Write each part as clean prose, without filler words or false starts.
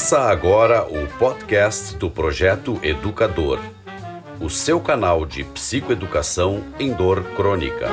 Ouça agora o podcast do Projeto Educador, o seu canal de psicoeducação em dor crônica.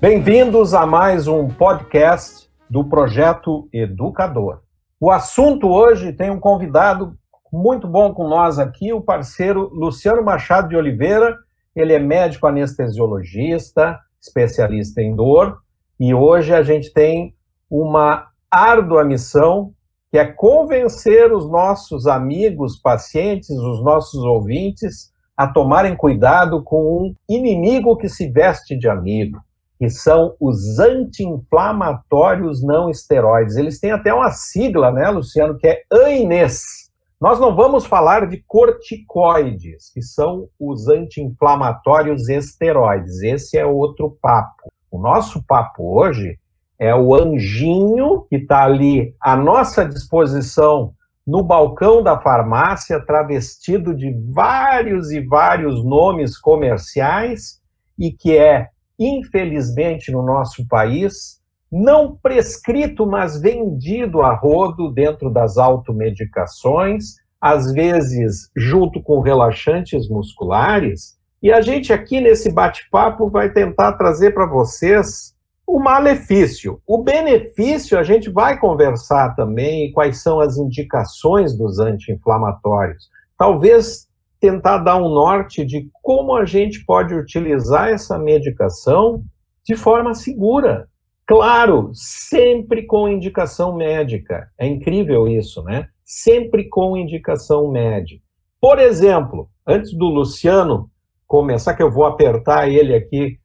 Bem-vindos a mais um podcast do Projeto Educador. O assunto hoje tem um convidado muito bom com nós aqui, o parceiro Luciano Machado de Oliveira. Ele é médico anestesiologista, especialista em dor, e hoje a gente tem uma árdua missão, que é convencer os nossos amigos, pacientes, os nossos ouvintes, a tomarem cuidado com um inimigo que se veste de amigo, que são os anti-inflamatórios não esteroides. Eles têm até uma sigla, né, Luciano, que é AINES. Nós não vamos falar de corticoides, que são os anti-inflamatórios esteroides. Esse é outro papo. O nosso papo hoje é o anjinho que está ali à nossa disposição no balcão da farmácia, travestido de vários e vários nomes comerciais e que é, infelizmente, no nosso país, não prescrito, mas vendido a rodo dentro das automedicações, às vezes junto com relaxantes musculares. E a gente aqui nesse bate-papo vai tentar trazer para vocês o malefício. O benefício a gente vai conversar também, quais são as indicações dos anti-inflamatórios. Talvez tentar dar um norte de como a gente pode utilizar essa medicação de forma segura. Claro, sempre com indicação médica. É incrível isso, né? Sempre com indicação médica. Por exemplo, antes do Luciano começar, que eu vou apertar ele aqui,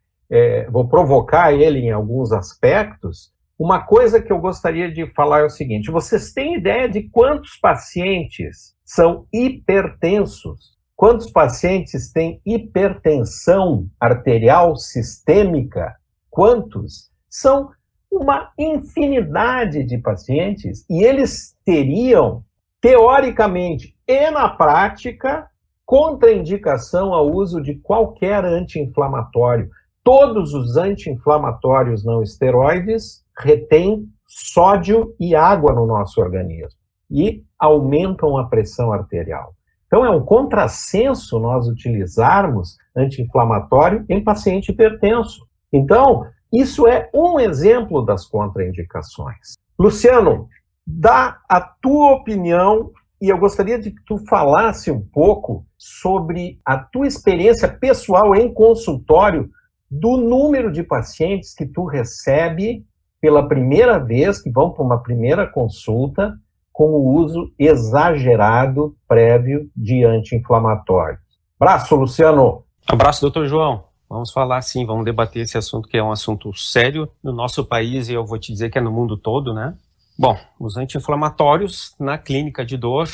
vou provocar ele em alguns aspectos, uma coisa que eu gostaria de falar é o seguinte: vocês têm ideia de quantos pacientes são hipertensos? Quantos pacientes têm hipertensão arterial sistêmica? Quantos? São uma infinidade de pacientes e eles teriam, teoricamente e na prática, contraindicação ao uso de qualquer anti-inflamatório. Todos os anti-inflamatórios não esteroides retêm sódio e água no nosso organismo e aumentam a pressão arterial. Então, é um contrassenso nós utilizarmos anti-inflamatório em paciente hipertenso. Então, isso é um exemplo das contraindicações. Luciano, dá a tua opinião e eu gostaria de que tu falasse um pouco sobre a tua experiência pessoal em consultório do número de pacientes que tu recebe pela primeira vez, que vão para uma primeira consulta, com o uso exagerado prévio de anti-inflamatórios. Abraço, Luciano. Abraço, doutor João. Vamos falar sim, vamos debater esse assunto, que é um assunto sério no nosso país e eu vou te dizer que é no mundo todo, né? Bom, os anti-inflamatórios na clínica de dor,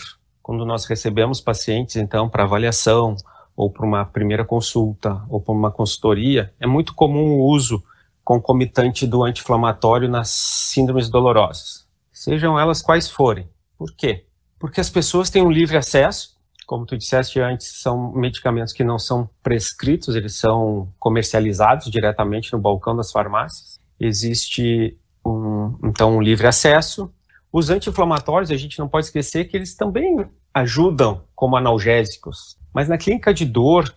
quando nós recebemos pacientes, então, para avaliação ou para uma primeira consulta ou para uma consultoria, é muito comum o uso concomitante do anti-inflamatório nas síndromes dolorosas, sejam elas quais forem. Por quê? Porque as pessoas têm um livre acesso, como tu disseste antes, são medicamentos que não são prescritos, eles são comercializados diretamente no balcão das farmácias. Existe, um livre acesso. Os anti-inflamatórios, a gente não pode esquecer que eles também ajudam como analgésicos. Mas na clínica de dor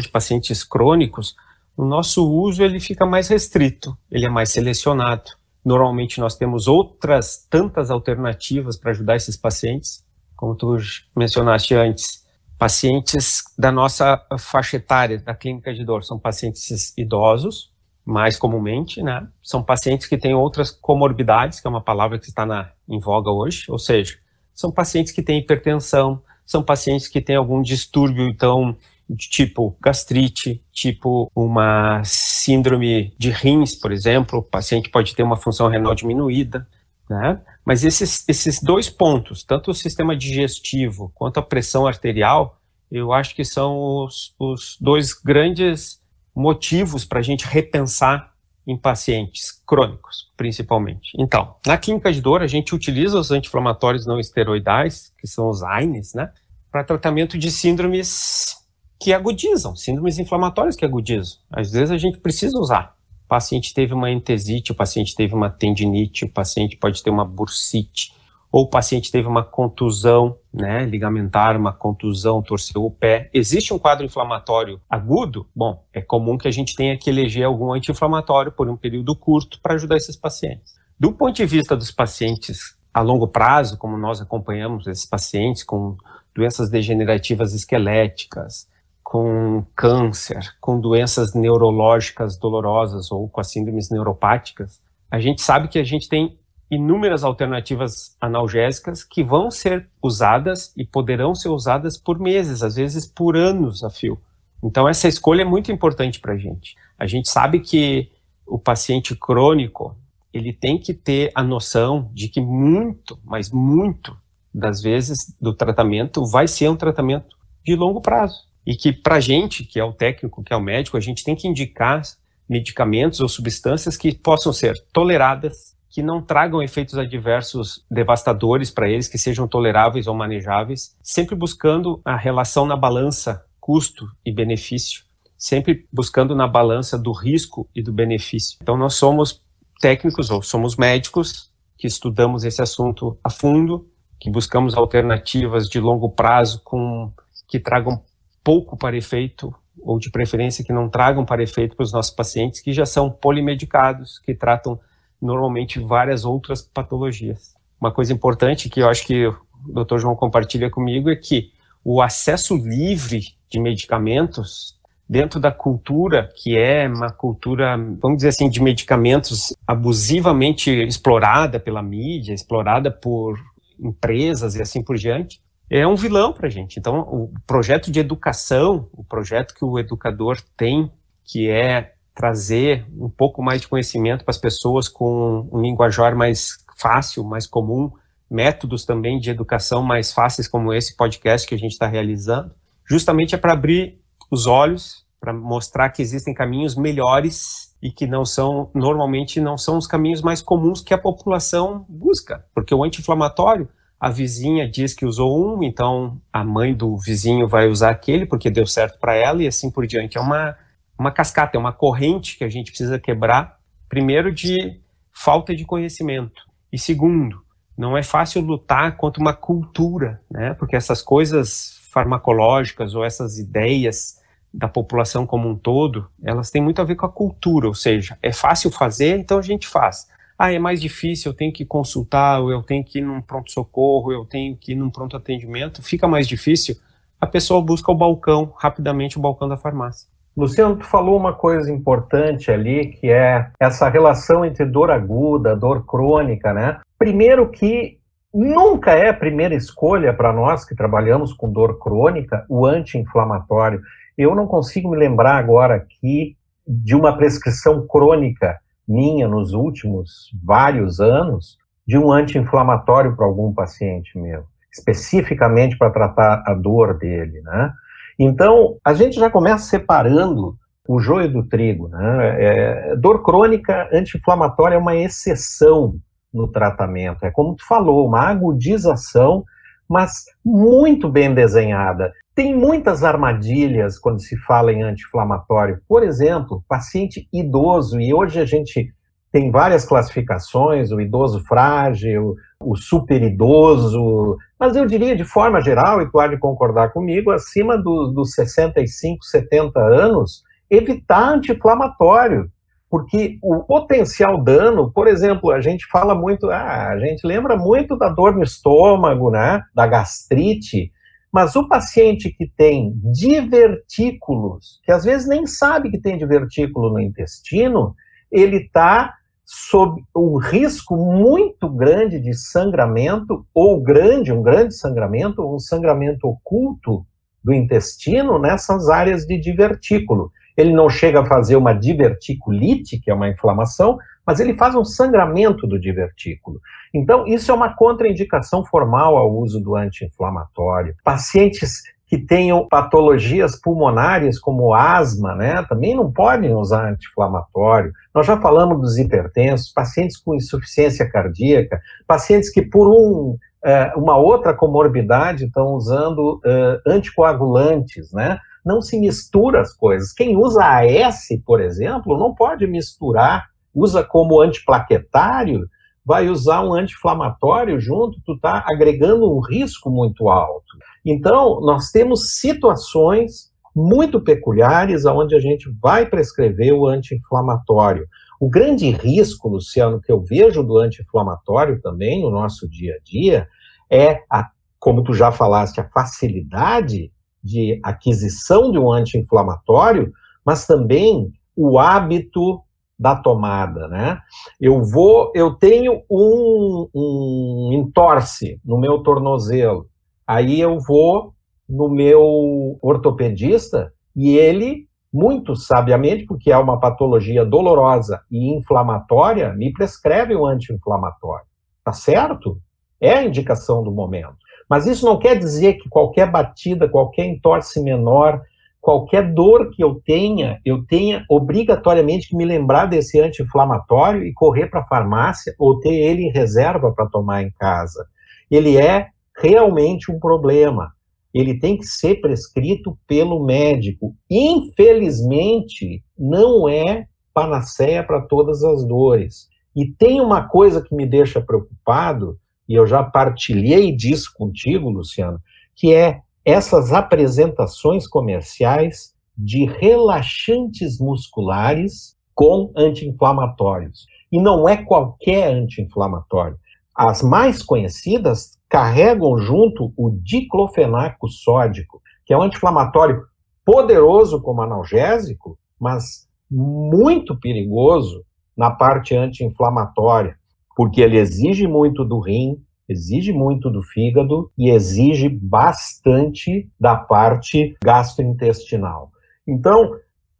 de pacientes crônicos, o nosso uso ele fica mais restrito, ele é mais selecionado. Normalmente nós temos outras tantas alternativas para ajudar esses pacientes, como tu mencionaste antes, pacientes da nossa faixa etária da clínica de dor, são pacientes idosos, mais comumente, né? São pacientes que têm outras comorbidades, que é uma palavra que está em voga hoje, ou seja, são pacientes que têm hipertensão, são pacientes que têm algum distúrbio, então, de tipo gastrite, tipo uma síndrome de rins, por exemplo, o paciente pode ter uma função renal diminuída, né? Mas esses dois pontos, tanto o sistema digestivo quanto a pressão arterial, eu acho que são os dois grandes motivos para a gente repensar em pacientes crônicos, principalmente. Então, na clínica de dor, a gente utiliza os anti-inflamatórios não esteroidais, que são os AINES, né? Para tratamento de síndromes que agudizam, síndromes inflamatórias que agudizam. Às vezes a gente precisa usar. O paciente teve uma entesite, o paciente teve uma tendinite, o paciente pode ter uma bursite, ou o paciente teve uma contusão, né, ligamentar, uma contusão, torceu o pé. Existe um quadro inflamatório agudo? Bom, é comum que a gente tenha que eleger algum anti-inflamatório por um período curto para ajudar esses pacientes. Do ponto de vista dos pacientes a longo prazo, como nós acompanhamos esses pacientes com doenças degenerativas esqueléticas, com câncer, com doenças neurológicas dolorosas ou com as síndromes neuropáticas, a gente sabe que a gente tem inúmeras alternativas analgésicas que vão ser usadas e poderão ser usadas por meses, às vezes por anos a fio. Então essa escolha é muito importante para a gente. A gente sabe que o paciente crônico, ele tem que ter a noção de que muito, mas muito das vezes do tratamento vai ser um tratamento de longo prazo. E que para a gente, que é o técnico, que é o médico, a gente tem que indicar medicamentos ou substâncias que possam ser toleradas, que não tragam efeitos adversos devastadores para eles, que sejam toleráveis ou manejáveis, sempre buscando a relação na balança custo e benefício, sempre buscando na balança do risco e do benefício. Então nós somos técnicos ou somos médicos que estudamos esse assunto a fundo, que buscamos alternativas de longo prazo que tragam pouco para efeito, ou de preferência que não tragam para efeito para os nossos pacientes, que já são polimedicados, que tratam normalmente várias outras patologias. Uma coisa importante que eu acho que o Dr. João compartilha comigo é que o acesso livre de medicamentos dentro da cultura, que é uma cultura, vamos dizer assim, de medicamentos abusivamente explorada pela mídia, explorada por empresas e assim por diante, é um vilão para a gente. Então, o projeto de educação, o projeto que o educador tem, que é trazer um pouco mais de conhecimento para as pessoas com um linguajar mais fácil, mais comum, métodos também de educação mais fáceis, como esse podcast que a gente está realizando, justamente é para abrir os olhos, para mostrar que existem caminhos melhores e que normalmente não são os caminhos mais comuns que a população busca, porque o anti-inflamatório, a vizinha diz que usou um, então a mãe do vizinho vai usar aquele porque deu certo para ela e assim por diante. É uma cascata, é uma corrente que a gente precisa quebrar, primeiro de falta de conhecimento e segundo, não é fácil lutar contra uma cultura, né? Porque essas coisas farmacológicas ou essas ideias da população como um todo, elas têm muito a ver com a cultura, ou seja, é fácil fazer, então a gente faz. Ah, é mais difícil, eu tenho que consultar, ou eu tenho que ir num pronto-socorro, eu tenho que ir num pronto-atendimento, fica mais difícil, a pessoa busca o balcão, rapidamente o balcão da farmácia. Luciano, tu falou uma coisa importante ali, que é essa relação entre dor aguda, dor crônica, né? Primeiro que nunca é a primeira escolha para nós que trabalhamos com dor crônica, o anti-inflamatório. Eu não consigo me lembrar agora aqui de uma prescrição crônica minha nos últimos vários anos, de um anti-inflamatório para algum paciente meu, especificamente para tratar a dor dele, né? Então, a gente já começa separando o joio do trigo, né? Dor crônica anti-inflamatória é uma exceção no tratamento, é como tu falou, uma agudização, mas muito bem desenhada. Tem muitas armadilhas quando se fala em anti-inflamatório. Por exemplo, paciente idoso, e hoje a gente tem várias classificações, o idoso frágil, o super idoso, mas eu diria de forma geral, e tu há de concordar comigo, acima dos 65, 70 anos, evitar anti-inflamatório, porque o potencial dano, por exemplo, a gente fala muito, a gente lembra muito da dor no estômago, né, da gastrite, mas o paciente que tem divertículos, que às vezes nem sabe que tem divertículo no intestino, ele está sob um risco muito grande de sangramento, ou um grande sangramento, ou um sangramento oculto do intestino nessas áreas de divertículo. Ele não chega a fazer uma diverticulite, que é uma inflamação, mas ele faz um sangramento do divertículo. Então, isso é uma contraindicação formal ao uso do anti-inflamatório. Pacientes que tenham patologias pulmonares, como asma, né, também não podem usar anti-inflamatório. Nós já falamos dos hipertensos, pacientes com insuficiência cardíaca, pacientes que por uma outra comorbidade estão usando anticoagulantes, né? não se mistura as coisas. Quem usa AS, por exemplo, não pode misturar, usa como antiplaquetário, vai usar um anti-inflamatório junto, tu está agregando um risco muito alto. Então, nós temos situações muito peculiares onde a gente vai prescrever o anti-inflamatório. O grande risco, Luciano, que eu vejo do anti-inflamatório também no nosso dia a dia é, como tu já falaste, a facilidade de aquisição de um anti-inflamatório, mas também o hábito da tomada, né? Eu tenho um entorse no meu tornozelo, aí eu vou no meu ortopedista e ele, muito sabiamente, porque é uma patologia dolorosa e inflamatória, me prescreve um anti-inflamatório, tá certo? É a indicação do momento. Mas isso não quer dizer que qualquer batida, qualquer entorse menor, qualquer dor que eu tenha obrigatoriamente que me lembrar desse anti-inflamatório e correr para a farmácia ou ter ele em reserva para tomar em casa. Ele é realmente um problema. Ele tem que ser prescrito pelo médico. Infelizmente, não é panaceia para todas as dores. E tem uma coisa que me deixa preocupado, e eu já partilhei disso contigo, Luciano, que é essas apresentações comerciais de relaxantes musculares com anti-inflamatórios. E não é qualquer anti-inflamatório. As mais conhecidas carregam junto o diclofenaco sódico, que é um anti-inflamatório poderoso como analgésico, mas muito perigoso na parte anti-inflamatória, porque ele exige muito do rim, exige muito do fígado e exige bastante da parte gastrointestinal. Então,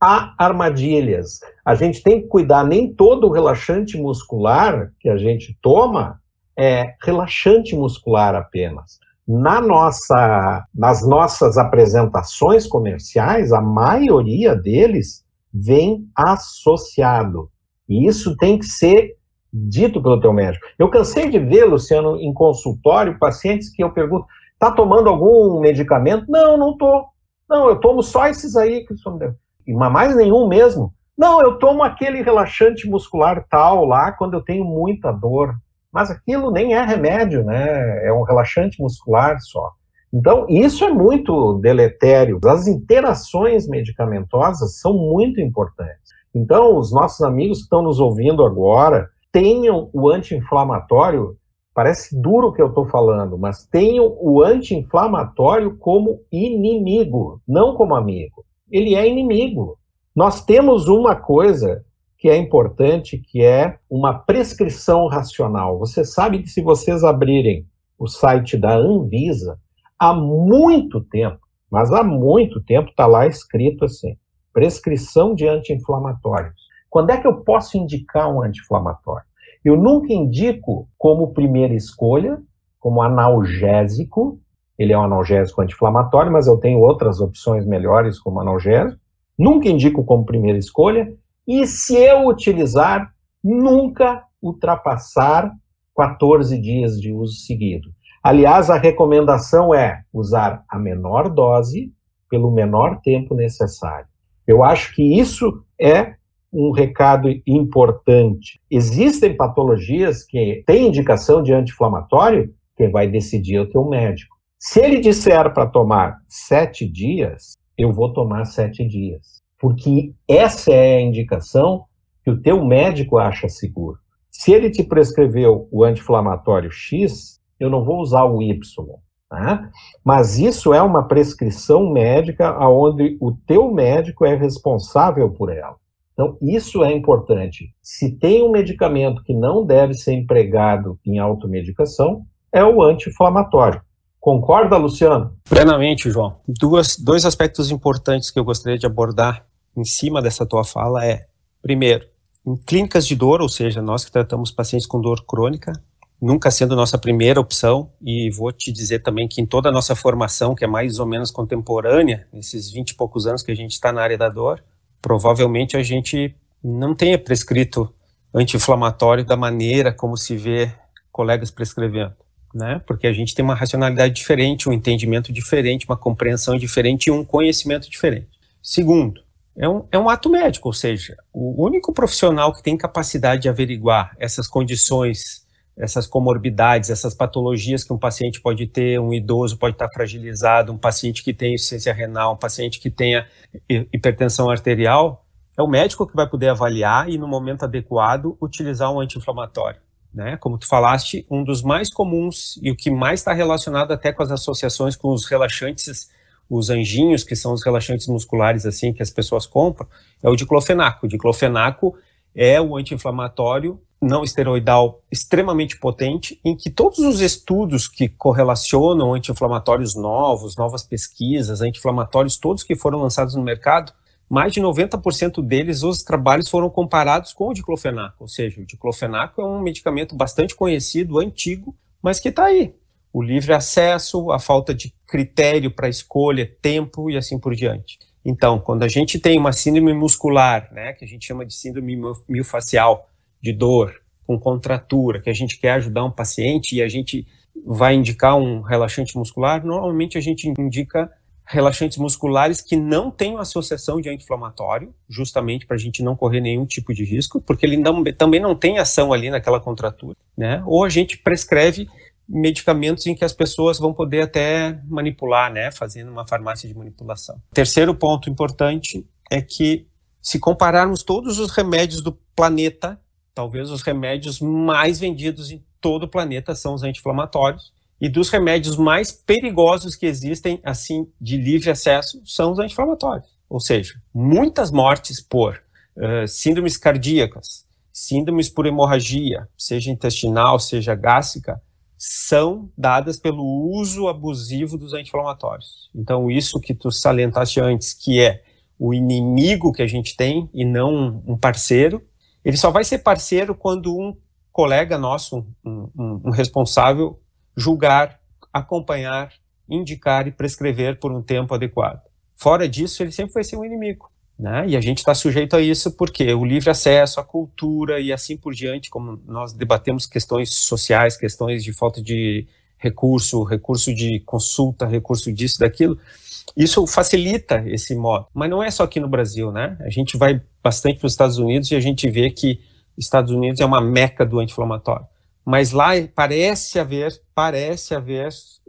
há armadilhas. A gente tem que cuidar, nem todo relaxante muscular que a gente toma é relaxante muscular apenas. Nas nossas apresentações comerciais, a maioria deles vem associado. E isso tem que ser dito pelo teu médico. Eu cansei de ver, Luciano, em consultório, pacientes que eu pergunto, tá tomando algum medicamento? Não, não tô. Não, eu tomo só esses aí que o senhor me deu. E mais nenhum mesmo. Não, eu tomo aquele relaxante muscular tal lá quando eu tenho muita dor. Mas aquilo nem é remédio, né? É um relaxante muscular só. Então, isso é muito deletério. As interações medicamentosas são muito importantes. Então, os nossos amigos que estão nos ouvindo agora, tenham o anti-inflamatório, parece duro o que eu estou falando, mas tenham o anti-inflamatório como inimigo, não como amigo. Ele é inimigo. Nós temos uma coisa que é importante, que é uma prescrição racional. Você sabe que se vocês abrirem o site da Anvisa, há muito tempo, mas há muito tempo está lá escrito assim, prescrição de anti-inflamatórios. Quando é que eu posso indicar um anti-inflamatório? Eu nunca indico como primeira escolha, como analgésico. Ele é um analgésico anti-inflamatório, mas eu tenho outras opções melhores como analgésico. Nunca indico como primeira escolha. E se eu utilizar, nunca ultrapassar 14 dias de uso seguido. Aliás, a recomendação é usar a menor dose pelo menor tempo necessário. Eu acho que isso é um recado importante. Existem patologias que têm indicação de anti-inflamatório, quem vai decidir é o teu médico. Se ele disser para tomar 7 dias, eu vou tomar 7 dias. Porque essa é a indicação que o teu médico acha seguro. Se ele te prescreveu o anti-inflamatório X, eu não vou usar o Y. Tá? Mas isso é uma prescrição médica onde o teu médico é responsável por ela. Então, isso é importante. Se tem um medicamento que não deve ser empregado em automedicação, é o anti-inflamatório. Concorda, Luciano? Plenamente, João. Dois aspectos importantes que eu gostaria de abordar em cima dessa tua fala é, primeiro, em clínicas de dor, ou seja, nós que tratamos pacientes com dor crônica, nunca sendo nossa primeira opção, e vou te dizer também que em toda a nossa formação, que é mais ou menos contemporânea, nesses 20 e poucos anos que a gente está na área da dor, provavelmente a gente não tenha prescrito anti-inflamatório da maneira como se vê colegas prescrevendo. né? Porque a gente tem uma racionalidade diferente, um entendimento diferente, uma compreensão diferente e um conhecimento diferente. Segundo, é um ato médico, ou seja, o único profissional que tem capacidade de averiguar essas condições, essas comorbidades, essas patologias que um paciente pode ter, um idoso pode estar fragilizado, um paciente que tem insuficiência renal, um paciente que tenha hipertensão arterial, é o médico que vai poder avaliar e, no momento adequado, utilizar um anti-inflamatório, né? Como tu falaste, um dos mais comuns e o que mais está relacionado até com as associações com os relaxantes, os anjinhos, que são os relaxantes musculares assim que as pessoas compram, é o diclofenaco. O diclofenaco é o anti-inflamatório não esteroidal extremamente potente, em que todos os estudos que correlacionam anti-inflamatórios novos, novas pesquisas, anti-inflamatórios todos que foram lançados no mercado, mais de 90% deles, os trabalhos foram comparados com o diclofenaco, ou seja, o diclofenaco é um medicamento bastante conhecido, antigo, mas que está aí. O livre acesso, a falta de critério para escolha, tempo e assim por diante. Então, quando a gente tem uma síndrome muscular, né, que a gente chama de síndrome miofascial, de dor, com contratura, que a gente quer ajudar um paciente e a gente vai indicar um relaxante muscular, normalmente a gente indica relaxantes musculares que não tenham associação de anti-inflamatório, justamente para a gente não correr nenhum tipo de risco, porque ele também não tem ação ali naquela contratura, né? Ou a gente prescreve medicamentos em que as pessoas vão poder até manipular, né? Fazendo uma farmácia de manipulação. Terceiro ponto importante é que, se compararmos todos os remédios do planeta, talvez os remédios mais vendidos em todo o planeta são os anti-inflamatórios, e dos remédios mais perigosos que existem, assim, de livre acesso, são os anti-inflamatórios. Ou seja, muitas mortes por síndromes cardíacas, síndromes por hemorragia, seja intestinal, seja gástrica, são dadas pelo uso abusivo dos anti-inflamatórios. Então, isso que tu salientaste antes, que é o inimigo que a gente tem e não um parceiro, ele só vai ser parceiro quando um colega nosso, um responsável, julgar, acompanhar, indicar e prescrever por um tempo adequado. Fora disso, ele sempre vai ser um inimigo, né? E a gente está sujeito a isso porque o livre acesso, a cultura e assim por diante, como nós debatemos questões sociais, questões de falta de recurso, recurso de consulta, recurso disso, daquilo, isso facilita esse modo. Mas não é só aqui no Brasil, né? A gente vai bastante para os Estados Unidos e a gente vê que os Estados Unidos é uma meca do anti-inflamatório. Mas lá parece haver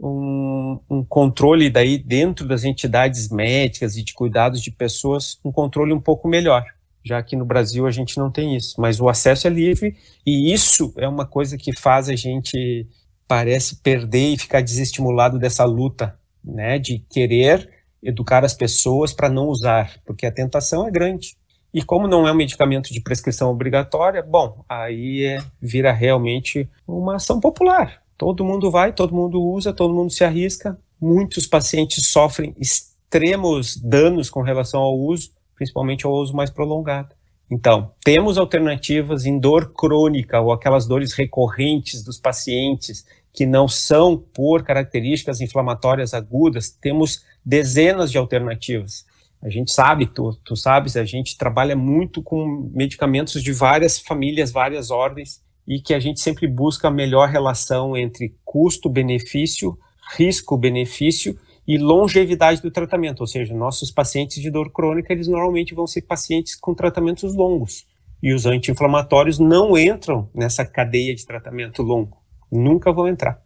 um controle daí dentro das entidades médicas e de cuidados de pessoas, um controle um pouco melhor. Já que no Brasil a gente não tem isso, mas o acesso é livre e isso é uma coisa que faz a gente, parece, perder e ficar desestimulado dessa luta, né, de querer educar as pessoas para não usar, porque a tentação é grande. E como não é um medicamento de prescrição obrigatória, bom, aí vira realmente uma ação popular. Todo mundo vai, todo mundo usa, todo mundo se arrisca. Muitos pacientes sofrem extremos danos com relação ao uso, principalmente ao uso mais prolongado. Então, temos alternativas em dor crônica ou aquelas dores recorrentes dos pacientes que não são por características inflamatórias agudas. Temos dezenas de alternativas. A gente sabe, tu sabes, a gente trabalha muito com medicamentos de várias famílias, várias ordens, e que a gente sempre busca a melhor relação entre custo-benefício, risco-benefício e longevidade do tratamento. Ou seja, nossos pacientes de dor crônica, eles normalmente vão ser pacientes com tratamentos longos. E os anti-inflamatórios não entram nessa cadeia de tratamento longo. Nunca vão entrar.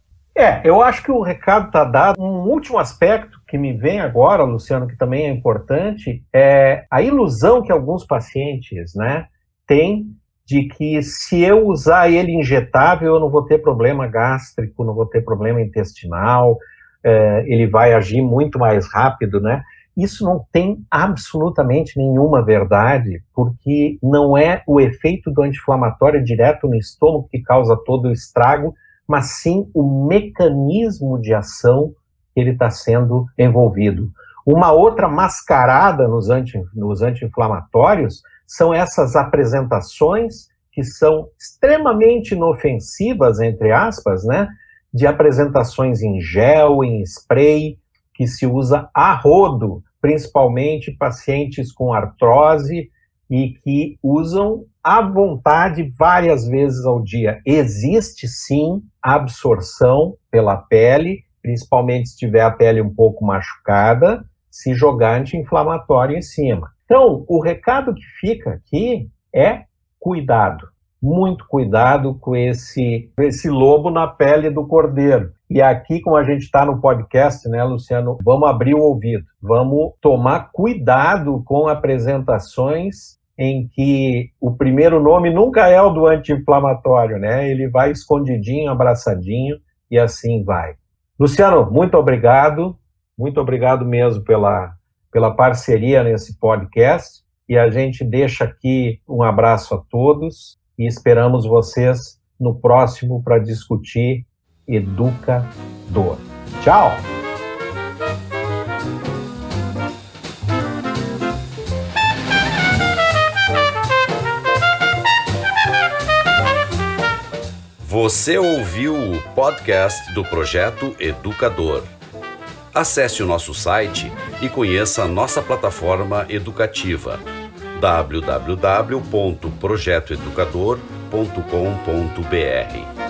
Eu acho que o recado está dado. Um último aspecto que me vem agora, Luciano, que também é importante, é a ilusão que alguns pacientes, né, têm de que se eu usar ele injetável, eu não vou ter problema gástrico, não vou ter problema intestinal, ele vai agir muito mais rápido, né? Isso não tem absolutamente nenhuma verdade, porque não é o efeito do anti-inflamatório direto no estômago que causa todo o estrago, mas sim o mecanismo de ação que ele está sendo envolvido. Uma outra mascarada nos anti-inflamatórios são essas apresentações que são extremamente inofensivas, entre aspas, né, de apresentações em gel, em spray, que se usa a rodo, principalmente pacientes com artrose, e que usam à vontade várias vezes ao dia. Existe, sim, absorção pela pele, principalmente se tiver a pele um pouco machucada, se jogar anti-inflamatório em cima. Então, o recado que fica aqui é cuidado. Muito cuidado com esse lobo na pele do cordeiro. E aqui, como a gente está no podcast, né, Luciano, vamos abrir o ouvido. Vamos tomar cuidado com apresentações em que o primeiro nome nunca é o do anti-inflamatório, né? Ele vai escondidinho, abraçadinho, e assim vai. Luciano, muito obrigado. Muito obrigado mesmo pela parceria nesse podcast. E a gente deixa aqui um abraço a todos e esperamos vocês no próximo para discutir Educador. Tchau! Você ouviu o podcast do Projeto Educador. Acesse o nosso site e conheça a nossa plataforma educativa www.projetoeducador.com.br.